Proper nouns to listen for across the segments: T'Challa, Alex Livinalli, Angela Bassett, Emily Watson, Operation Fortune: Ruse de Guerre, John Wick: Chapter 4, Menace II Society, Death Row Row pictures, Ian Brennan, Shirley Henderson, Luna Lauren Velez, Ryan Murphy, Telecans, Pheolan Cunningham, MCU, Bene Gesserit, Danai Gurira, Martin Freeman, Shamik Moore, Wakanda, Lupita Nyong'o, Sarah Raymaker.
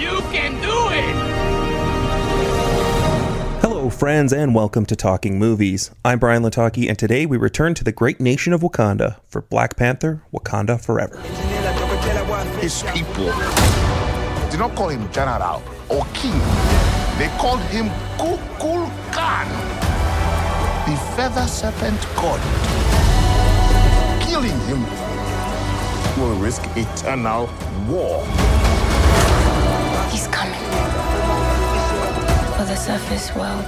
You can do it! Hello, friends, and welcome to Talking Movies. I'm Brian Lataki, and today we return to the great nation of Wakanda for Black Panther: Wakanda Forever. His people did not call him general or king. They called him Kukulkan, the feather serpent god. Killing him will risk eternal war. He's coming for the surface world.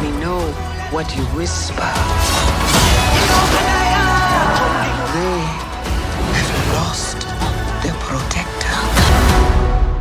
We know what you whisper. They have lost their protector.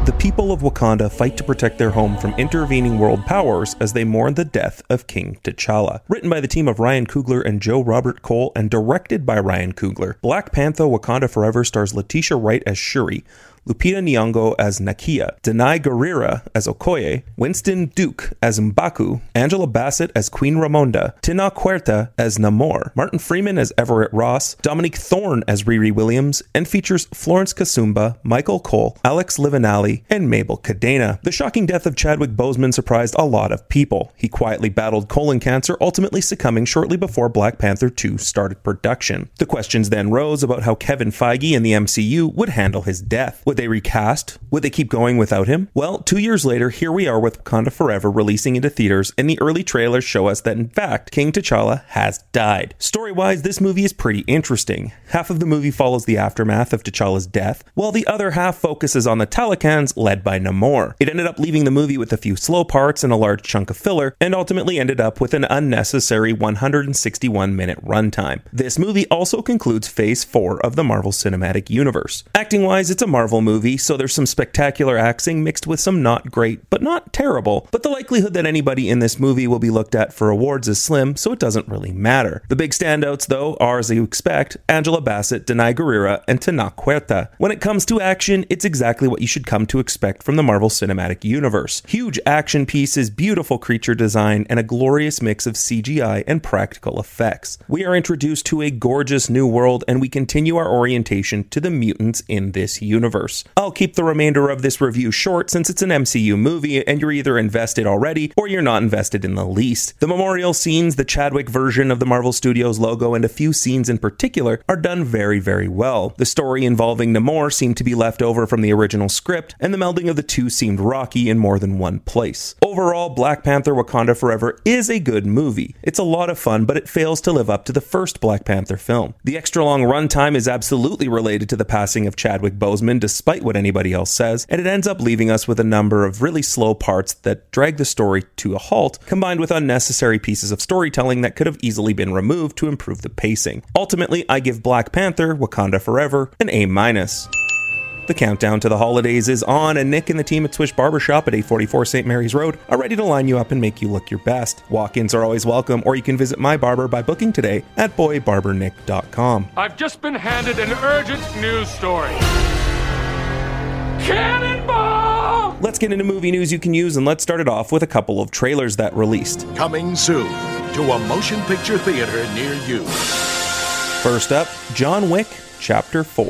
The people of Wakanda fight to protect their home from intervening world powers as they mourn the death of King T'Challa. Written by the team of Ryan Coogler and Joe Robert Cole and directed by Ryan Coogler, Black Panther: Wakanda Forever stars Letitia Wright as Shuri, Lupita Nyong'o as Nakia, Danai Gurira as Okoye, Winston Duke as M'Baku, Angela Bassett as Queen Ramonda, Tenoch Huerta as Namor, Martin Freeman as Everett Ross, Dominique Thorne as Riri Williams, and features Florence Kasumba, Michael Cole, Alex Livinalli, and Mabel Cadena. The shocking death of Chadwick Boseman surprised a lot of people. He quietly battled colon cancer, ultimately succumbing shortly before Black Panther 2 started production. The questions then rose about how Kevin Feige and the MCU would handle his death. Would they recast? Would they keep going without him? Well, 2 years later, here we are with Wakanda Forever releasing into theaters, and the early trailers show us that, in fact, King T'Challa has died. Story-wise, this movie is pretty interesting. Half of the movie follows the aftermath of T'Challa's death, while the other half focuses on the Telecans led by Namor. It ended up leaving the movie with a few slow parts and a large chunk of filler, and ultimately ended up with an unnecessary 161-minute runtime. This movie also concludes Phase 4 of the Marvel Cinematic Universe. Acting-wise, it's a Marvel movie, so there's some spectacular acting mixed with some not great, but not terrible. But the likelihood that anybody in this movie will be looked at for awards is slim, so it doesn't really matter. The big standouts, though, are, as you expect, Angela Bassett, Danai Gurira, and Tenoch Huerta. When it comes to action, it's exactly what you should come to expect from the Marvel Cinematic Universe. Huge action pieces, beautiful creature design, and a glorious mix of CGI and practical effects. We are introduced to a gorgeous new world, and we continue our orientation to the mutants in this universe. I'll keep the remainder of this review short since it's an MCU movie and you're either invested already or you're not invested in the least. The memorial scenes, the Chadwick version of the Marvel Studios logo, and a few scenes in particular are done very, very well. The story involving Namor seemed to be left over from the original script, and the melding of the two seemed rocky in more than one place. Overall, Black Panther: Wakanda Forever is a good movie. It's a lot of fun, but it fails to live up to the first Black Panther film. The extra long runtime is absolutely related to the passing of Chadwick Boseman, despite what anybody else says, and it ends up leaving us with a number of really slow parts that drag the story to a halt, combined with unnecessary pieces of storytelling that could have easily been removed to improve the pacing. Ultimately, I give Black Panther: Wakanda Forever an A-. The countdown to the holidays is on, and Nick and the team at Swish Barbershop at 844 St. Mary's Road are ready to line you up and make you look your best. Walk-ins are always welcome, or you can visit my barber by booking today at boybarbernick.com. I've just been handed an urgent news story. Cannonball! Let's get into movie news you can use, and let's start it off with a couple of trailers that released. Coming soon to a motion picture theater near you. First up, John Wick, Chapter 4.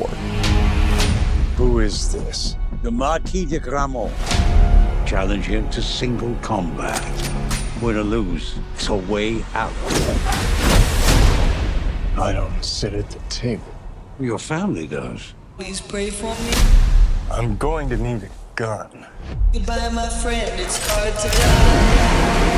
Who is this? The Marquis de Gramont. Challenge him to single combat. Win or lose, it's a way out. I don't sit at the table. Your family does. Please pray for me. I'm going to need a gun. Goodbye, my friend. It's hard to die.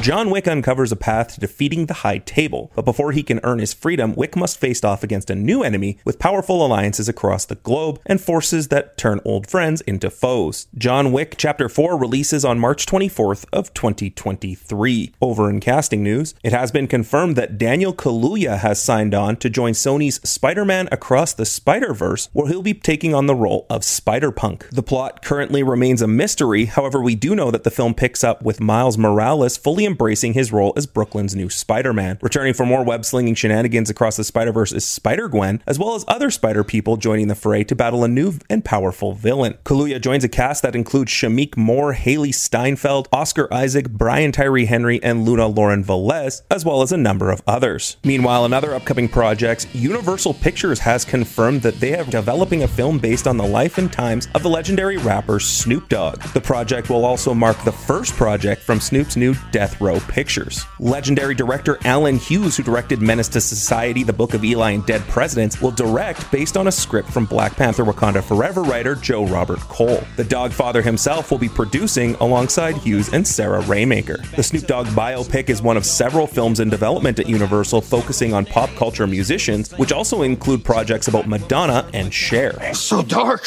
John Wick uncovers a path to defeating the High Table, but before he can earn his freedom, Wick must face off against a new enemy with powerful alliances across the globe and forces that turn old friends into foes. John Wick Chapter 4 releases on March 24th of 2023. Over in casting news, it has been confirmed that Daniel Kaluuya has signed on to join Sony's Spider-Man Across the Spider-Verse, where he'll be taking on the role of Spider-Punk. The plot currently remains a mystery, however we do know that the film picks up with Miles Morales fully embracing his role as Brooklyn's new Spider-Man. Returning for more web-slinging shenanigans across the Spider-Verse is Spider-Gwen, as well as other Spider-People joining the fray to battle a new and powerful villain. Kaluuya joins a cast that includes Shamik Moore, Haley Steinfeld, Oscar Isaac, Brian Tyree Henry, and Luna Lauren Velez, as well as a number of others. Meanwhile, in other upcoming projects, Universal Pictures has confirmed that they are developing a film based on the life and times of the legendary rapper Snoop Dogg. The project will also mark the first project from Snoop's new Death Row Pictures. Legendary director Alan Hughes, who directed Menace to Society, The Book of Eli, and Dead Presidents, will direct based on a script from Black Panther: Wakanda Forever writer Joe Robert Cole. The Dogg father himself will be producing alongside Hughes and Sarah Raymaker. The Snoop Dogg biopic is one of several films in development at Universal focusing on pop culture musicians, which also include projects about Madonna and Cher. It's so dark.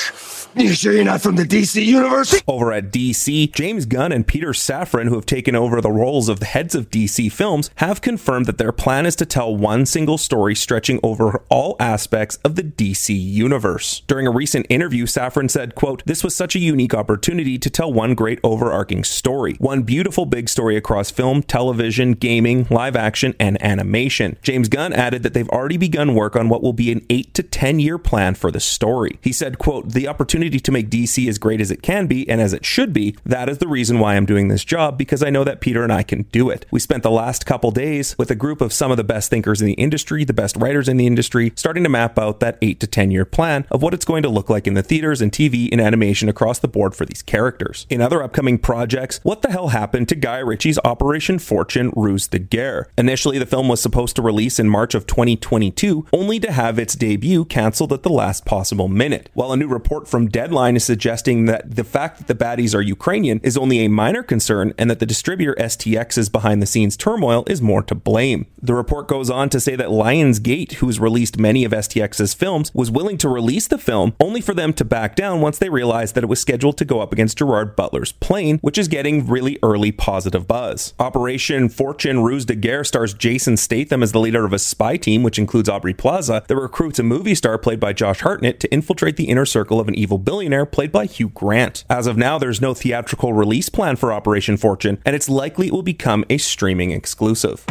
You sure you're not from the DC universe? Over at DC, James Gunn and Peter Safran, who have taken over the roles of the heads of DC films, have confirmed that their plan is to tell one single story stretching over all aspects of the DC universe. During a recent interview, Safran said, quote, "This was such a unique opportunity to tell one great overarching story. One beautiful big story across film, television, gaming, live action, and animation." James Gunn added that they've already begun work on what will be an 8 to 10 year plan for the story. He said, quote, "The opportunity to make DC as great as it can be and as it should be, that is the reason why I'm doing this job, because I know that Peter and I can do it. We spent the last couple days with a group of some of the best thinkers in the industry, the best writers in the industry, starting to map out that 8 to 10 year plan of what it's going to look like in the theaters and TV and animation across the board for these characters." In other upcoming projects, what the hell happened to Guy Ritchie's Operation Fortune: Ruse de Guerre? Initially, the film was supposed to release in March of 2022, only to have its debut cancelled at the last possible minute. While a new report from Deadline is suggesting that the fact that the baddies are Ukrainian is only a minor concern and that the distributor STX's behind-the-scenes turmoil is more to blame. The report goes on to say that Lionsgate, who's released many of STX's films, was willing to release the film only for them to back down once they realized that it was scheduled to go up against Gerard Butler's Plane, which is getting really early positive buzz. Operation Fortune: Ruse de Guerre stars Jason Statham as the leader of a spy team, which includes Aubrey Plaza, that recruits a movie star played by Josh Hartnett to infiltrate the inner circle of an evil billionaire played by Hugh Grant. As of now, there's no theatrical release plan for Operation Fortune, and it's likely it will become a streaming exclusive.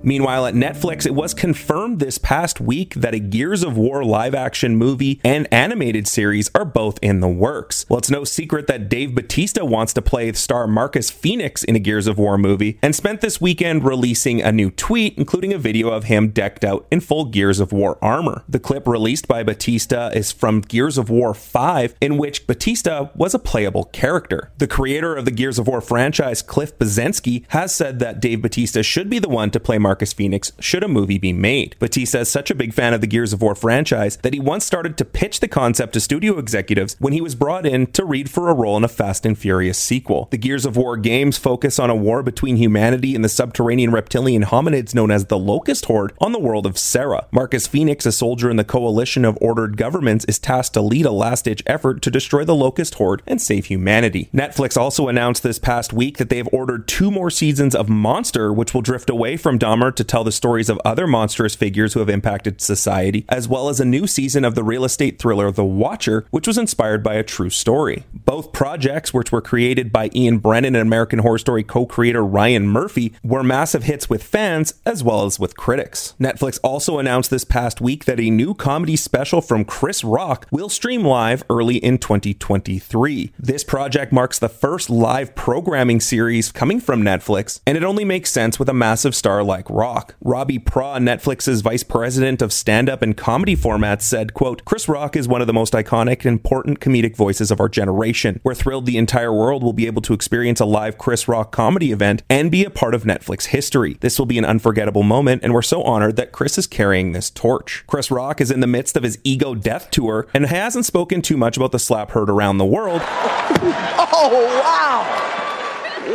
Meanwhile, at Netflix, it was confirmed this past week that a Gears of War live-action movie and animated series are both in the works. Well, it's no secret that Dave Bautista wants to play star Marcus Phoenix in a Gears of War movie, and spent this weekend releasing a new tweet, including a video of him decked out in full Gears of War armor. The clip released by Bautista is from Gears of War 5, in which Bautista was a playable character. The creator of the Gears of War franchise, Cliff Bleszinski, has said that Dave Bautista should be the one to play Marcus Phoenix should a movie be made. Bautista is such a big fan of the Gears of War franchise that he once started to pitch the concept to studio executives when he was brought in to read for a role in a Fast and Furious sequel. The Gears of War games focus on a war between humanity and the subterranean reptilian hominids known as the Locust Horde on the world of Serra. Marcus Phoenix, a soldier in the Coalition of Ordered Governments, is tasked to lead a last-ditch effort to destroy the Locust Horde and save humanity. Netflix also announced this past week that they have ordered 2 more seasons of Monster, which will drift away from Dominique to tell the stories of other monstrous figures who have impacted society, as well as a new season of the real estate thriller The Watcher, which was inspired by a true story. Both projects, which were created by Ian Brennan and American Horror Story co-creator Ryan Murphy, were massive hits with fans as well as with critics. Netflix also announced this past week that a new comedy special from Chris Rock will stream live early in 2023. This project marks the first live programming series coming from Netflix, and it only makes sense with a massive star like Rock. Robbie Pra, Netflix's vice president of stand-up and comedy formats, said, quote, "Chris Rock is one of the most iconic and important comedic voices of our generation. We're thrilled the entire world will be able to experience a live Chris Rock comedy event and be a part of Netflix history. This will be an unforgettable moment, and we're so honored that Chris is carrying this torch." Chris Rock is in the midst of his Ego Death Tour and hasn't spoken too much about the slap heard around the world. Oh,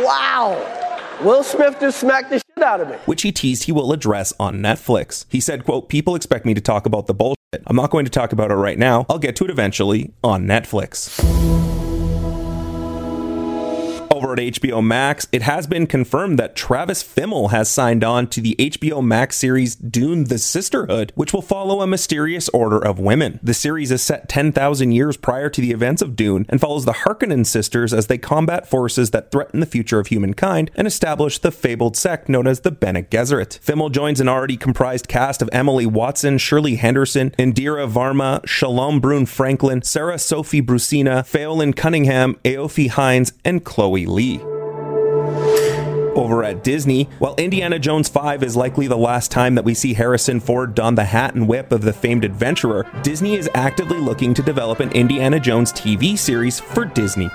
wow! Wow! Will Smith just smacked the shit out of me. Which he teased he will address on Netflix. He said, quote, "People expect me to talk about the bullshit. I'm not going to talk about it right now. I'll get to it eventually on Netflix." over at HBO Max, it has been confirmed that Travis Fimmel has signed on to the HBO Max series Dune: The Sisterhood, which will follow a mysterious order of women. The series is set 10,000 years prior to the events of Dune and follows the Harkonnen sisters as they combat forces that threaten the future of humankind and establish the fabled sect known as the Bene Gesserit. Fimmel joins an already comprised cast of Emily Watson, Shirley Henderson, Indira Varma, Shalom Brune Franklin, Sarah Sophie Brusina, Pheolan Cunningham, Aoife Hines, and Chloe Lee. Over at Disney, while Indiana Jones 5 is likely the last time that we see Harrison Ford don the hat and whip of the famed adventurer, Disney is actively looking to develop an Indiana Jones TV series for Disney+.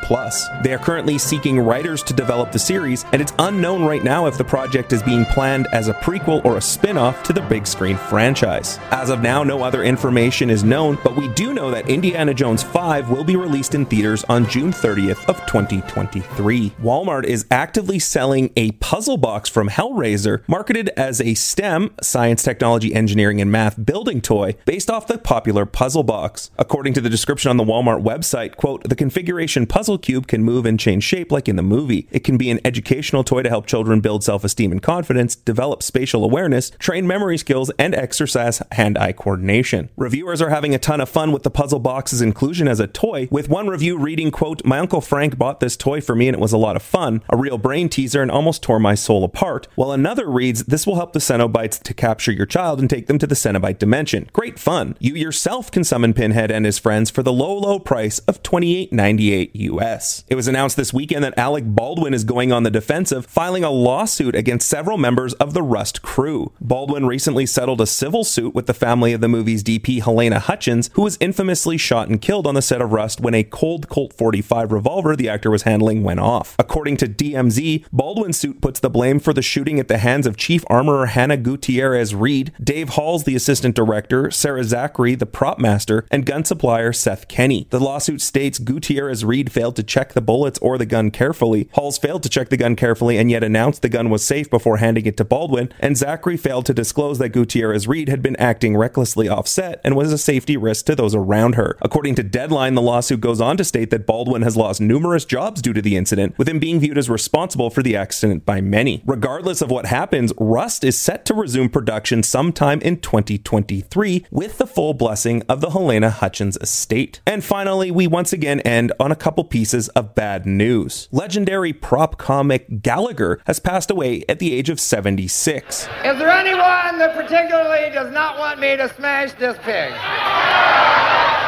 They are currently seeking writers to develop the series, and it's unknown right now if the project is being planned as a prequel or a spin-off to the big screen franchise. As of now, no other information is known, but we do know that Indiana Jones 5 will be released in theaters on June 30th of 2023. Walmart is actively selling a puzzle box from Hellraiser, marketed as a STEM, science, technology, engineering, and math building toy based off the popular puzzle box. According to the description on the Walmart website, quote, the configuration puzzle cube can move and change shape like in the movie. It can be an educational toy to help children build self-esteem and confidence, develop spatial awareness, train memory skills, and exercise hand-eye coordination. Reviewers are having a ton of fun with the puzzle box's inclusion as a toy, with one review reading, quote, my Uncle Frank bought this toy for me and it was a lot of fun, a real brain teaser and almost tore my soul apart, while another reads, this will help the Cenobites to capture your child and take them to the Cenobite dimension. Great fun. You yourself can summon Pinhead and his friends for the low, low price of $28.98 US. It was announced this weekend that Alec Baldwin is going on the defensive, filing a lawsuit against several members of the Rust crew. Baldwin recently settled a civil suit with the family of the movie's DP, Helena Hutchins, who was infamously shot and killed on the set of Rust when a cold Colt 45 revolver the actor was handling went off. According to DMZ, Baldwin's suit puts the blame for the shooting at the hands of Chief Armorer Hannah Gutierrez Reed, Dave Halls, the assistant director, Sarah Zachary, the prop master, and gun supplier Seth Kenny. The lawsuit states Gutierrez Reed failed to check the bullets or the gun carefully, Halls failed to check the gun carefully and yet announced the gun was safe before handing it to Baldwin, and Zachary failed to disclose that Gutierrez Reed had been acting recklessly offset and was a safety risk to those around her. According to Deadline, the lawsuit goes on to state that Baldwin has lost numerous jobs due to the incident, with him being viewed as responsible for the accident by many. Regardless of what happens, Rust is set to resume production sometime in 2023 with the full blessing of the Helena Hutchins estate. And finally, we once again end on a couple pieces of bad news. Legendary prop comic Gallagher has passed away at the age of 76. Is there anyone that particularly does not want me to smash this pig?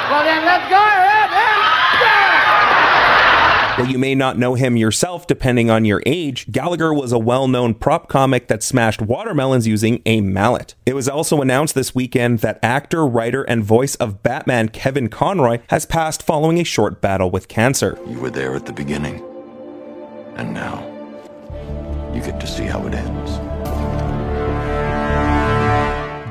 Well then, let's go ahead and smash! Though you may not know him yourself, depending on your age, Gallagher was a well-known prop comic that smashed watermelons using a mallet. It was also announced this weekend that actor, writer, and voice of Batman Kevin Conroy has passed following a short battle with cancer. You were there at the beginning, and now you get to see how it ends.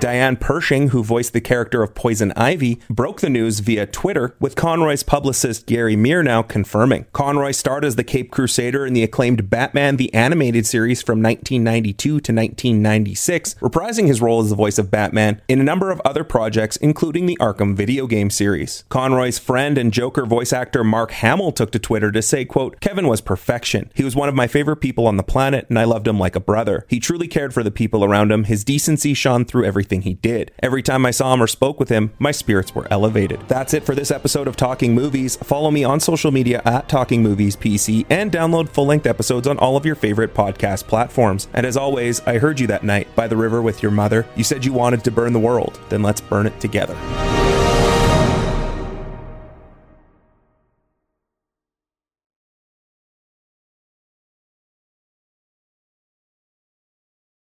Diane Pershing, who voiced the character of Poison Ivy, broke the news via Twitter, with Conroy's publicist Gary Murnau confirming. Conroy starred as the Cape Crusader in the acclaimed Batman the Animated Series from 1992 to 1996, reprising his role as the voice of Batman in a number of other projects, including the Arkham video game series. Conroy's friend and Joker voice actor Mark Hamill took to Twitter to say, quote, Kevin was perfection. He was one of my favorite people on the planet, and I loved him like a brother. He truly cared for the people around him. His decency shone through everything he did. Every time I saw him or spoke with him, my spirits were elevated. That's it for this episode of Talking Movies. Follow me on social media at Talking Movies PC and download full-length episodes on all of your favorite podcast platforms. And as always, I heard you that night by the river with your mother. You said you wanted to burn the world. Then let's burn it together.